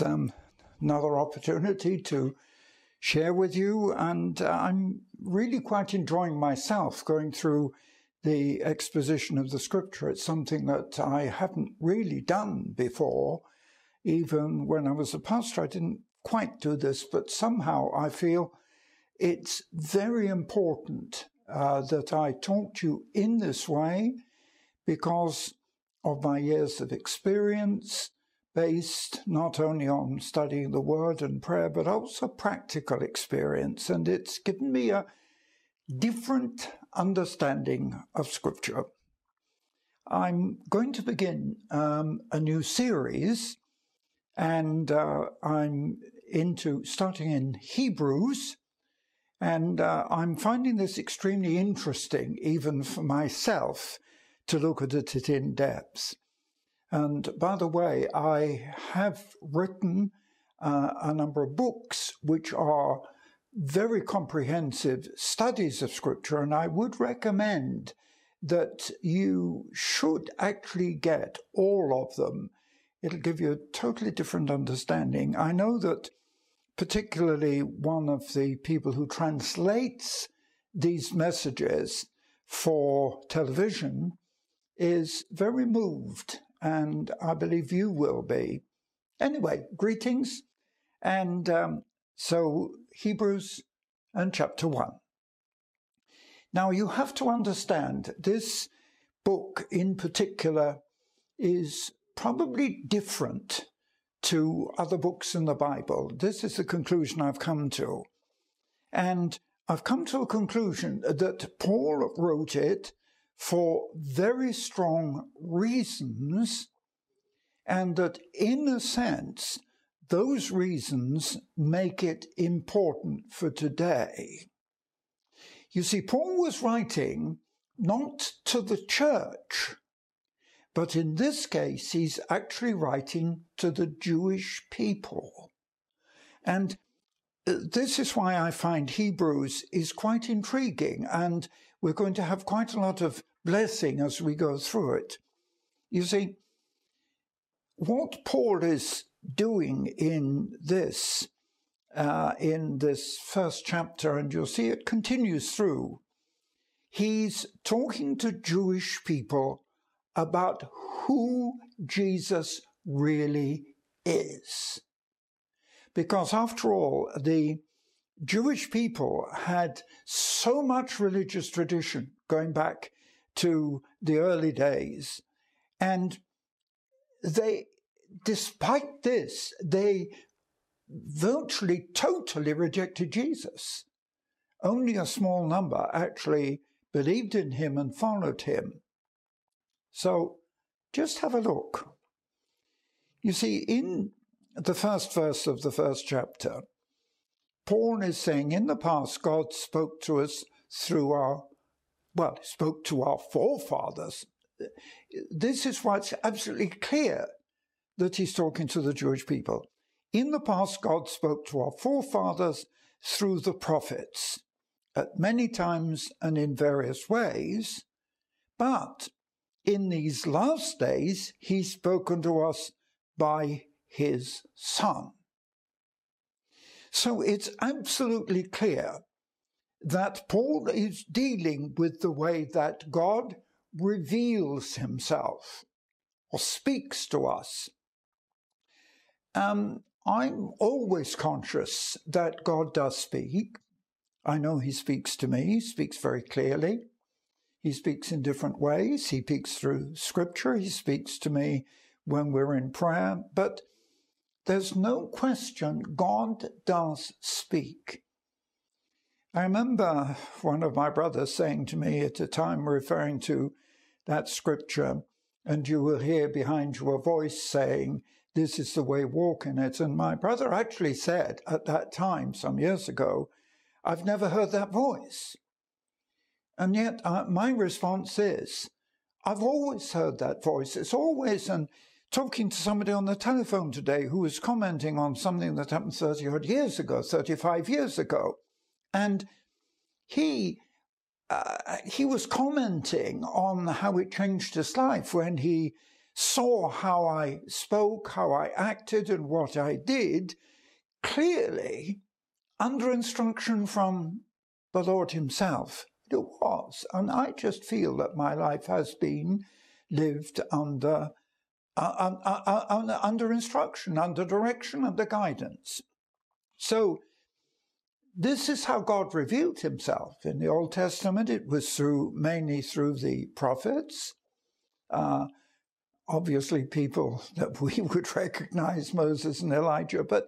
It's another opportunity to share with you, and I'm really quite enjoying myself going through the exposition of the scripture. It's something that I haven't really done before. Even when I was a pastor, I didn't quite do this, but somehow I feel it's very important that I talk to you in this way because of my years of experience, based not only on studying the Word and prayer, but also practical experience. And it's given me a different understanding of Scripture. I'm going to begin a new series, and I'm starting in Hebrews, and I'm finding this extremely interesting, even for myself, to look at it in depth. And by the way, I have written a number of books which are very comprehensive studies of Scripture, and I would recommend that you should actually get all of them. It'll give you a totally different understanding. I know that particularly one of the people who translates these messages for television is very moved, and I believe you will be. Anyway, greetings. And so Hebrews and chapter 1. Now, you have to understand this book in particular is probably different to other books in the Bible. This is the conclusion I've come to. And I've come to a conclusion that Paul wrote it for very strong reasons, and that in a sense, those reasons make it important for today. You see, Paul was writing not to the church, but in this case, he's actually writing to the Jewish people. And this is why I find Hebrews is quite intriguing, and we're going to have quite a lot of blessing as we go through it. You see, what Paul is doing in this first chapter, and you'll see it continues through, he's talking to Jewish people about who Jesus really is. Because after all, the Jewish people had so much religious tradition going back to the early days, and despite this, they virtually totally rejected Jesus. Only a small number actually believed in him and followed him. So just have a look. You see, in the first verse of the first chapter, Paul is saying, in the past, God spoke to us through spoke to our forefathers. This is why it's absolutely clear that he's talking to the Jewish people. In the past, God spoke to our forefathers through the prophets at many times and in various ways, but in these last days, he's spoken to us by his Son. So it's absolutely clear that Paul is dealing with the way that God reveals himself or speaks to us. I'm always conscious that God does speak. I know he speaks to me. He speaks very clearly. He speaks in different ways. He speaks through Scripture. He speaks to me when we're in prayer. But there's no question God does speak. I remember one of my brothers saying to me at a time referring to that scripture, and you will hear behind you a voice saying, this is the way, walk in it. And my brother actually said at that time, some years ago, I've never heard that voice. And yet my response is, I've always heard that voice. It's always an talking to somebody on the telephone today who was commenting on something that happened 30-odd years ago, 35 years ago. And he was commenting on how it changed his life when he saw how I spoke, how I acted, and what I did, clearly under instruction from the Lord himself. It was. And I just feel that my life has been lived under instruction, under direction, under guidance. So this is how God revealed himself. In the Old Testament, it was mainly through the prophets. Obviously, people that we would recognize, Moses and Elijah, but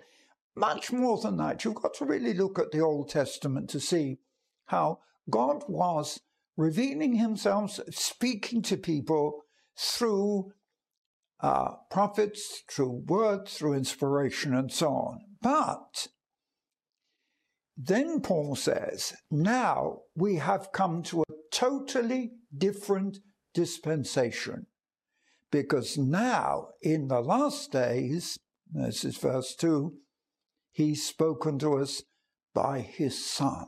much more than that. You've got to really look at the Old Testament to see how God was revealing himself, speaking to people through prophets, through words, through inspiration, and so on. But then Paul says, now we have come to a totally different dispensation, because now in the last days, this is verse 2, he's spoken to us by his Son.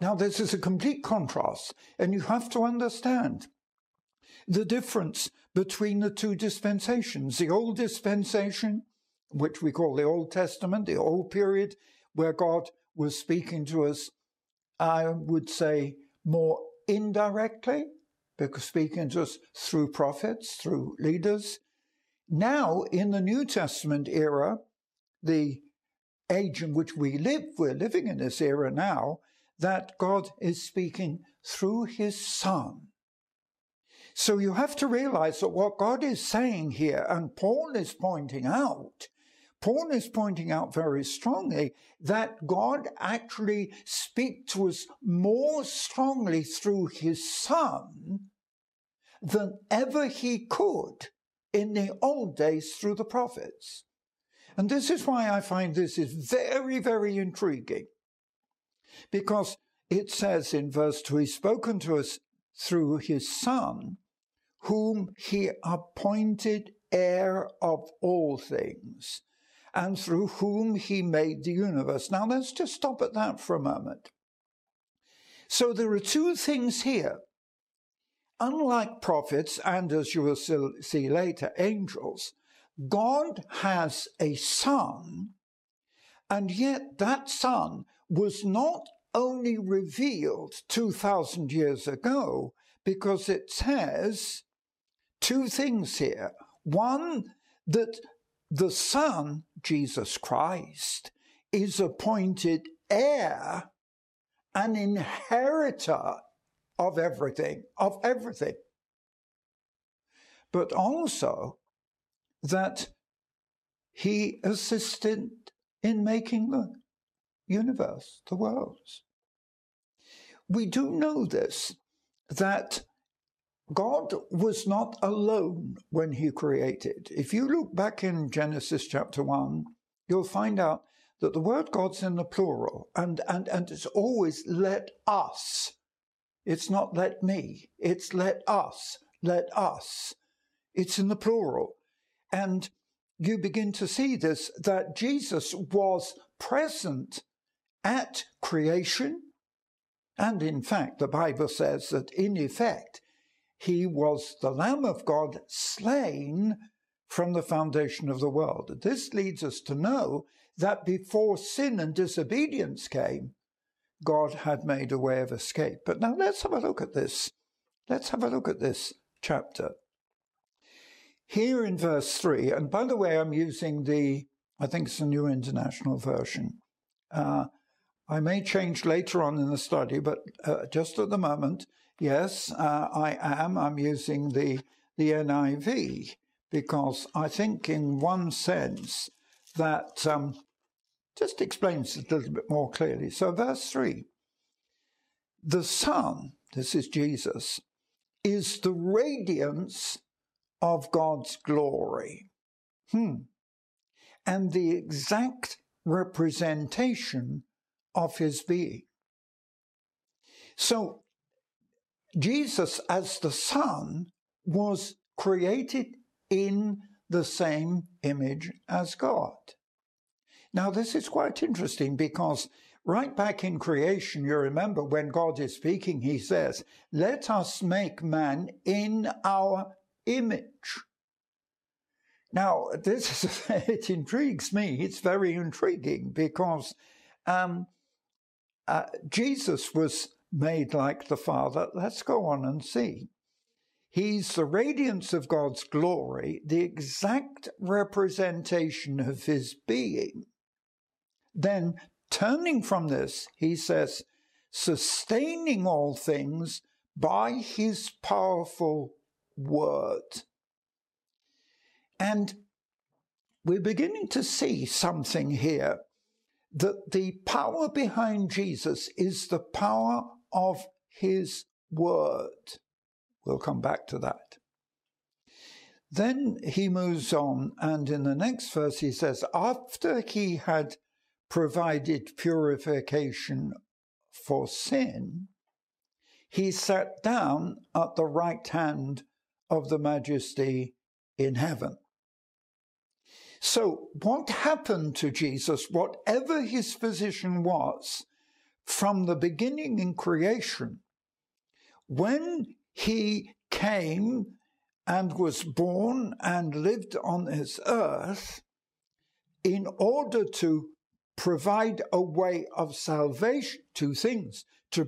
Now, this is a complete contrast, and you have to understand the difference between the two dispensations. The old dispensation, which we call the Old Testament, the old period, where God was speaking to us, I would say, more indirectly, because speaking to us through prophets, through leaders. Now, in the New Testament era, the age in which we live, we're living in this era now, that God is speaking through his Son. So you have to realize that what God is saying here, and Paul is pointing out very strongly, that God actually speaks to us more strongly through his Son than ever he could in the old days through the prophets. And this is why I find this is very, very intriguing. Because it says in verse 2, he's spoken to us through his Son, whom he appointed heir of all things, and through whom he made the universe. Now, let's just stop at that for a moment. So there are two things here. Unlike prophets, and as you will see later, angels, God has a Son, and yet that Son was not only revealed 2,000 years ago, because it says two things here. One, that the Son, Jesus Christ, is appointed heir, an inheritor of everything, But also that he assisted in making the universe, the worlds. We do know this, that God was not alone when he created. If you look back in Genesis chapter 1, you'll find out that the word God's in the plural, and it's always let us. It's not let me, it's let us, It's in the plural. And you begin to see this, that Jesus was present at creation, and in fact the Bible says that in effect he was the Lamb of God slain from the foundation of the world. This leads us to know that before sin and disobedience came, God had made a way of escape. But now let's have a look at this. Let's have a look at this chapter. Here in verse 3, and by the way, I'm using the, I think it's the New International Version. I may change later on in the study, but just at the moment, yes, I'm using the NIV, because I think in one sense that just explains it a little bit more clearly. So verse 3, the Son, this is Jesus, is the radiance of God's glory. And the exact representation of his being. So, Jesus as the Son was created in the same image as God. Now, this is quite interesting, because right back in creation, you remember when God is speaking, he says, let us make man in our image. Now, this it intrigues me. It's very intriguing because Jesus was made like the Father. Let's go on and see. He's the radiance of God's glory, the exact representation of his being. Then, turning from this, he says, sustaining all things by his powerful word. And we're beginning to see something here, that the power behind Jesus is the power of his word. We'll come back to that. Then he moves on, and in the next verse he says, after he had provided purification for sin, he sat down at the right hand of the majesty in heaven. So what happened to Jesus, whatever his position was, from the beginning in creation, when he came and was born and lived on this earth, in order to provide a way of salvation, two things, to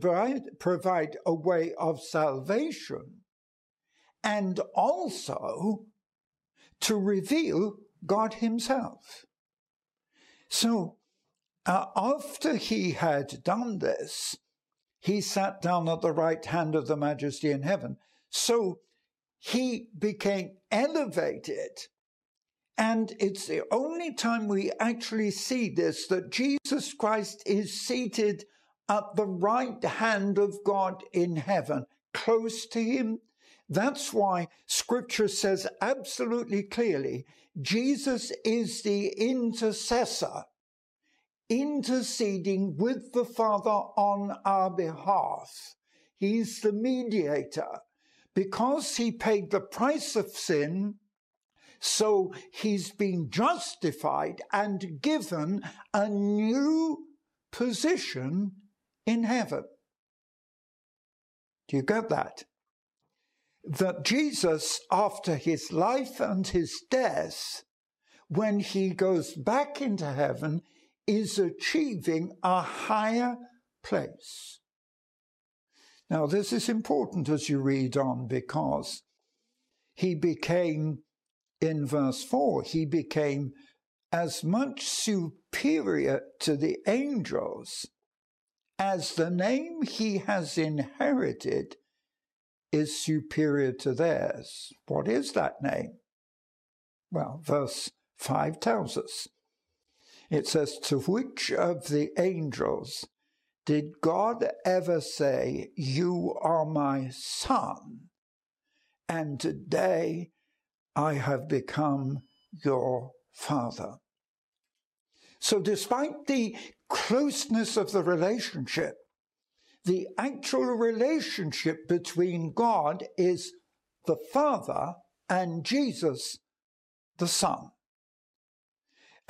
provide a way of salvation, and also to reveal God himself. So after he had done this, he sat down at the right hand of the majesty in heaven. So he became elevated. And it's the only time we actually see this, that Jesus Christ is seated at the right hand of God in heaven, close to him. That's why Scripture says absolutely clearly, Jesus is the intercessor, interceding with the Father on our behalf. He's the mediator. Because he paid the price of sin, so he's been justified and given a new position in heaven. Do you get that? That Jesus, after his life and his death, when he goes back into heaven, is achieving a higher place. Now, this is important as you read on, because he became, in verse 4, he became as much superior to the angels as the name he has inherited is superior to theirs. What is that name? Well, verse 5 tells us. It says, to which of the angels did God ever say, you are my son, and today I have become your father? So despite the closeness of the relationship, the actual relationship between God is the Father and Jesus, the Son.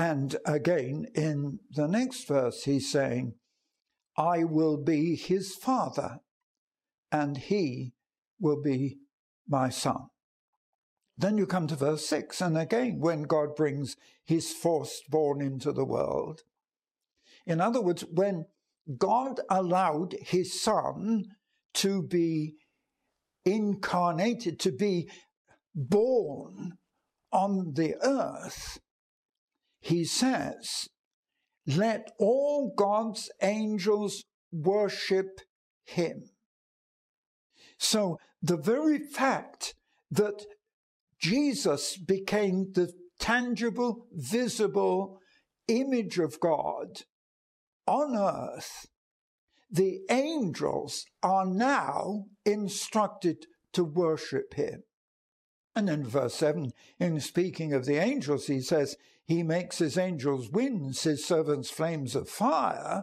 And again, in the next verse, he's saying, I will be his father, and he will be my son. Then you come to verse 6, and again, when God brings his firstborn into the world. In other words, when God allowed his son to be incarnated, to be born on the earth, he says, let all God's angels worship him. So the very fact that Jesus became the tangible, visible image of God on earth, the angels are now instructed to worship him. And in verse 7, in speaking of the angels, he says, he makes his angels winds, his servants flames of fire.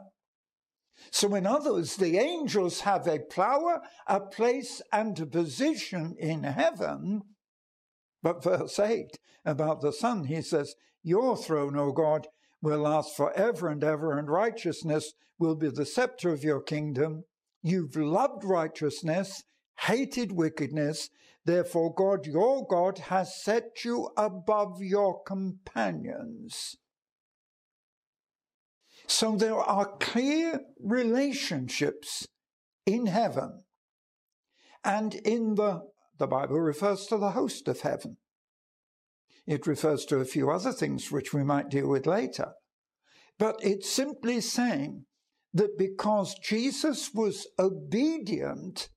So in other words, the angels have a power, a place, and a position in heaven. But verse 8, about the Son, he says, your throne, O God, will last forever and ever, and righteousness will be the scepter of your kingdom. You've loved righteousness, hated wickedness. Therefore God, your God, has set you above your companions. So there are clear relationships in heaven. And in the Bible refers to the host of heaven. It refers to a few other things which we might deal with later. But it's simply saying that because Jesus was obedient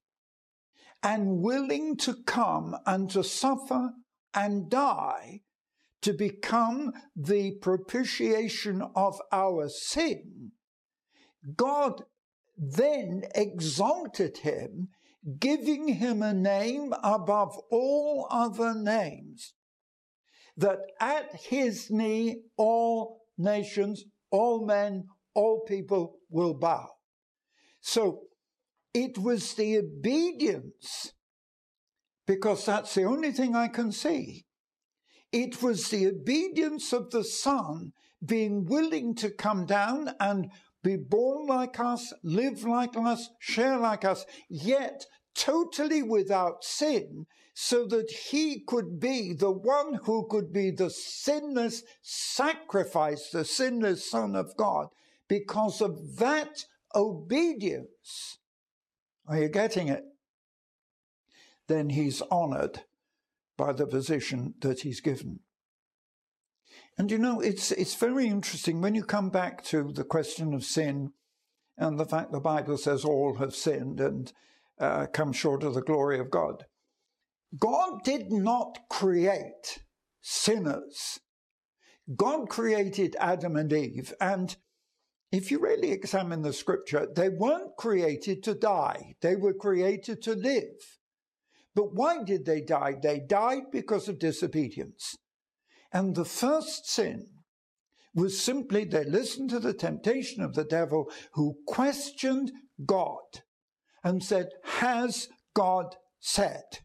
and willing to come and to suffer and die to become the propitiation of our sin, God then exalted him, giving him a name above all other names, that at his knee all nations, all men, all people will bow. So it was the obedience, because that's the only thing I can see. It was the obedience of the Son being willing to come down and be born like us, live like us, share like us, yet totally without sin, so that he could be the one who could be the sinless sacrifice, the sinless Son of God. Because of that obedience, are you getting it? Then he's honored by the position that he's given. And you know, it's very interesting when you come back to the question of sin and the fact the Bible says all have sinned and come short of the glory of God. God did not create sinners. God created Adam and Eve, and if you really examine the scripture, they weren't created to die. They were created to live. But why did they die? They died because of disobedience. And the first sin was simply they listened to the temptation of the devil, who questioned God and said, "Has God said?"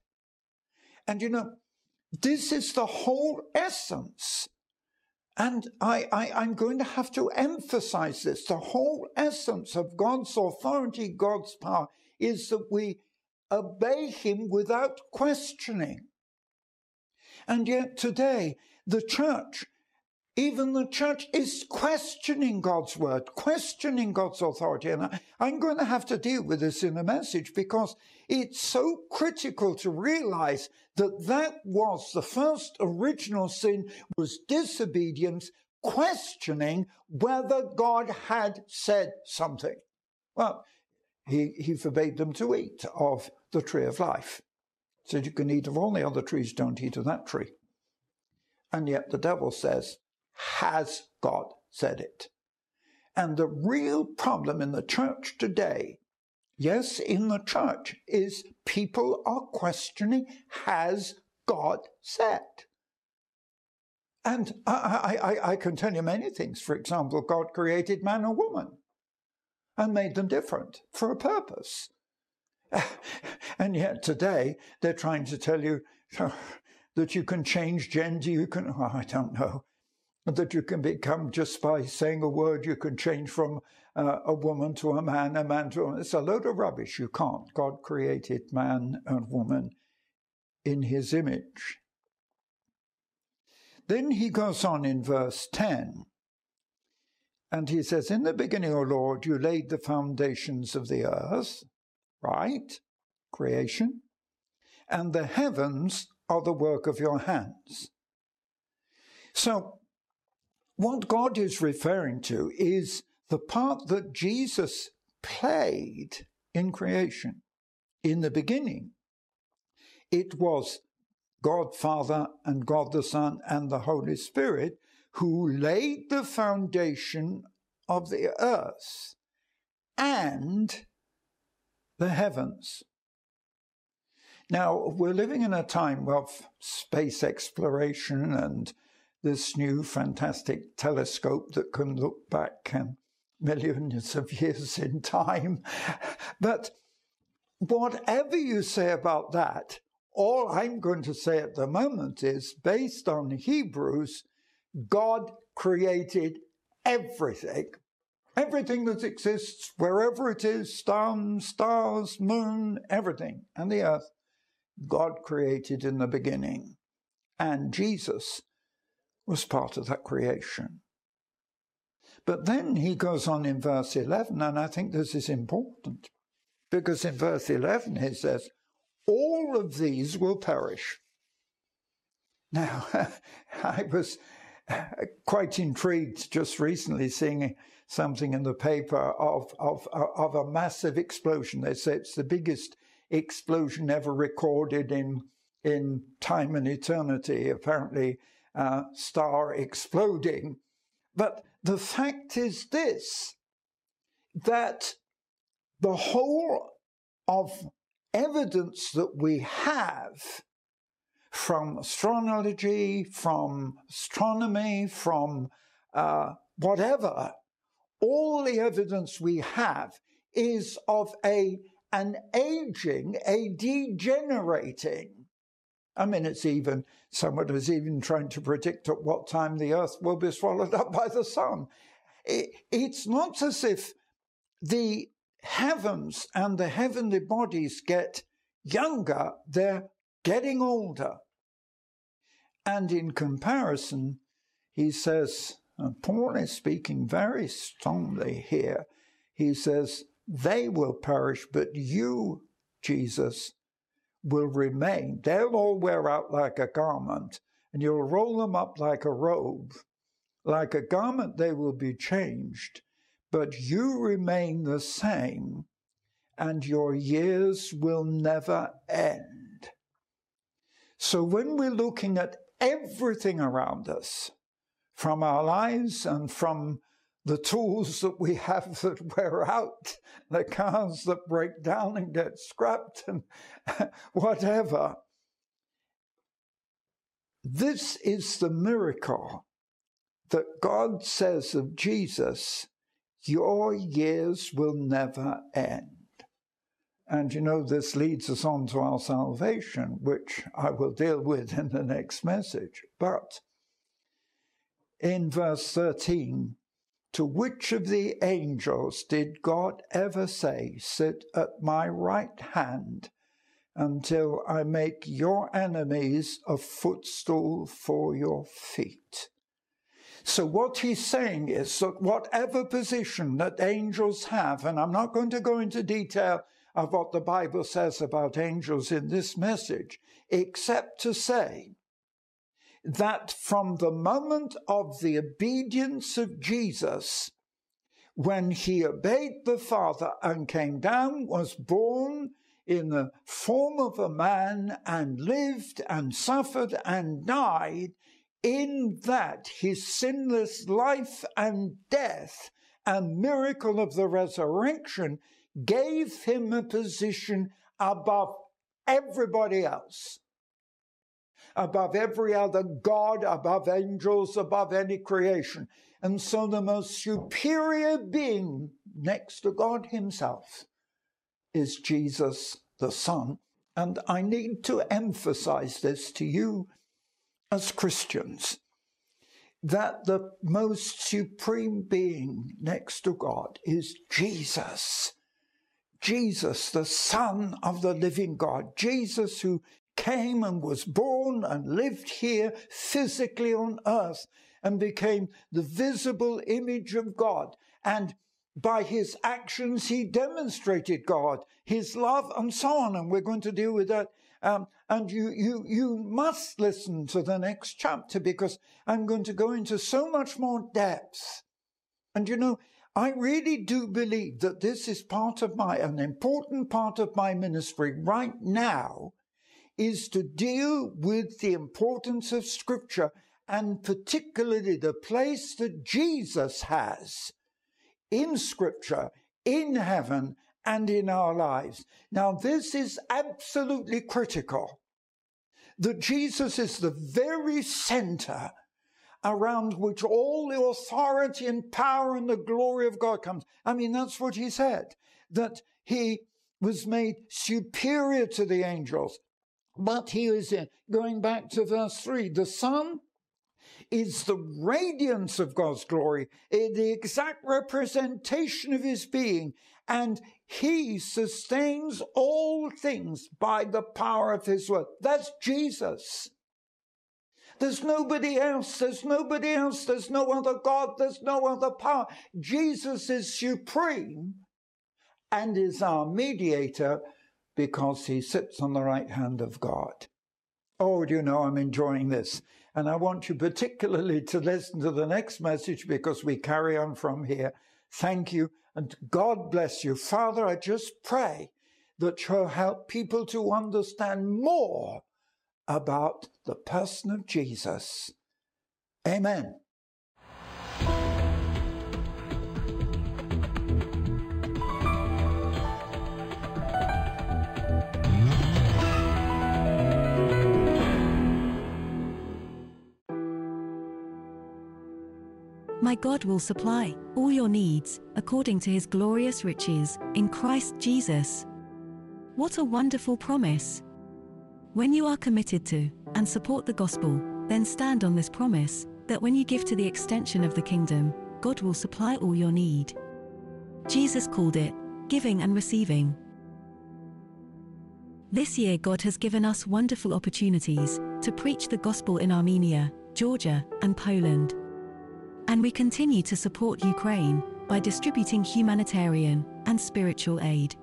And you know, this is the whole essence. And I'm going to have to emphasize this. The whole essence of God's authority, God's power, is that we obey him without questioning. And yet today, the church, even the church, is questioning God's word, questioning God's authority. And I'm going to have to deal with this in the message, because it's so critical to realize that that was the first original sin, was disobedience, questioning whether God had said something. Well, he forbade them to eat of the tree of life. Said, "You can eat of all the other trees, don't eat of that tree." And yet the devil says, "Has God said it?" And the real problem in the church today, yes, in the church, is people are questioning, "Has God said?" And I can tell you many things. For example, God created man and woman and made them different for a purpose. And yet today they're trying to tell you that you can change gender, you can, oh, I don't know, that you can become, just by saying a word, you can change from a woman to a man to a woman. It's a load of rubbish. You can't. God created man and woman in his image. Then he goes on in verse 10, and he says, "In the beginning, O Lord, you laid the foundations of the earth," right, creation, "and the heavens are the work of your hands." So what God is referring to is the part that Jesus played in creation. In the beginning, it was God Father and God the Son and the Holy Spirit who laid the foundation of the earth and the heavens. Now, we're living in a time of space exploration and this new fantastic telescope that can look back millions of years in time. But whatever you say about that, all I'm going to say at the moment is, based on Hebrews, God created everything. Everything that exists, wherever it is, stars, moon, everything, and the earth. God created in the beginning, and Jesus was part of that creation. But then he goes on in verse 11, and I think this is important, because in verse 11 he says, all of these will perish. Now, I was quite intrigued just recently seeing something in the paper of a massive explosion. They say it's the biggest explosion ever recorded in time and eternity, apparently a star exploding. But the fact is this, that the whole of evidence that we have from astrology, from astronomy, from whatever, all the evidence we have is of an aging, a degenerating. I mean, someone is even trying to predict at what time the earth will be swallowed up by the sun. It's not as if the heavens and the heavenly bodies get younger, they're getting older. And in comparison, he says, and Paul is speaking very strongly here, he says, they will perish, but you, Jesus, will remain. They'll all wear out like a garment, and you'll roll them up like a robe. Like a garment they will be changed, but you remain the same, and your years will never end. So when we're looking at everything around us, from our lives and from the tools that we have that wear out, the cars that break down and get scrapped and whatever. This is the miracle that God says of Jesus, your years will never end. And you know, this leads us on to our salvation, which I will deal with in the next message. But in verse 13, to which of the angels did God ever say, sit at my right hand until I make your enemies a footstool for your feet? So what he's saying is that whatever position that angels have, and I'm not going to go into detail of what the Bible says about angels in this message, except to say, that from the moment of the obedience of Jesus, when he obeyed the Father and came down, was born in the form of a man and lived and suffered and died, in that his sinless life and death and miracle of the resurrection gave him a position above everybody else. Above every other god, above angels, above any creation. And so the most superior being next to God himself is Jesus the Son. And I need to emphasize this to you as Christians, that the most supreme being next to God is Jesus. Jesus, the Son of the living God. Jesus who came and was born and lived here physically on earth and became the visible image of God. And by his actions, he demonstrated God, his love, and so on. And we're going to deal with that. And you must listen to the next chapter, because I'm going to go into so much more depth. And you know, I really do believe that this is an important part of my ministry right now, is to deal with the importance of Scripture, and particularly the place that Jesus has in Scripture, in heaven, and in our lives. Now, this is absolutely critical, that Jesus is the very center around which all the authority and power and the glory of God comes. I mean, that's what he said, that he was made superior to the angels. But he is, going back to verse 3, the Son is the radiance of God's glory, the exact representation of his being, and he sustains all things by the power of his word. That's Jesus. There's nobody else. There's nobody else. There's no other God. There's no other power. Jesus is supreme and is our mediator because he sits on the right hand of God. Oh, do you know, I'm enjoying this. And I want you particularly to listen to the next message because we carry on from here. Thank you. And God bless you. Father, I just pray that you'll help people to understand more about the person of Jesus. Amen. My God will supply all your needs according to his glorious riches in Christ Jesus. What a wonderful promise! When you are committed to and support the gospel, then stand on this promise that when you give to the extension of the kingdom, God will supply all your need. Jesus called it giving and receiving. This year God has given us wonderful opportunities to preach the gospel in Armenia, Georgia, and Poland. And we continue to support Ukraine by distributing humanitarian and spiritual aid.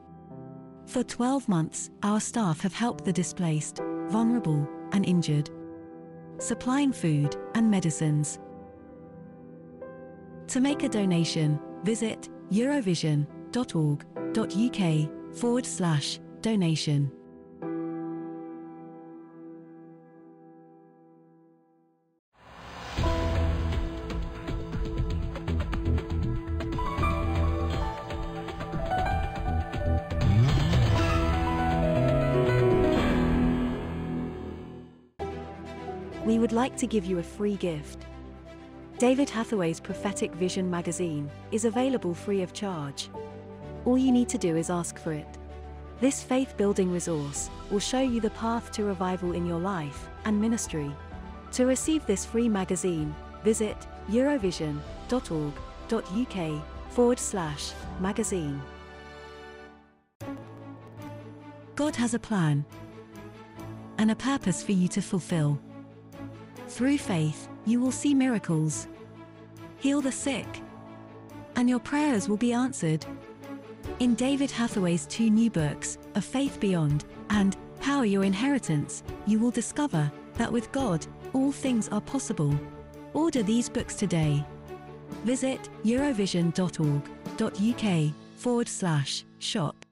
For 12 months, our staff have helped the displaced, vulnerable, and injured, supplying food and medicines. To make a donation, visit eurovision.org.uk/donation. We would like to give you a free gift. David Hathaway's Prophetic Vision magazine is available free of charge. All you need to do is ask for it. This faith-building resource will show you the path to revival in your life and ministry. To receive this free magazine, visit eurovision.org.uk/magazine. God has a plan and a purpose for you to fulfill. Through faith, you will see miracles, heal the sick, and your prayers will be answered. In David Hathaway's 2 new books, A Faith Beyond and Power Your Inheritance, you will discover that with God, all things are possible. Order these books today. Visit eurovision.org.uk/shop.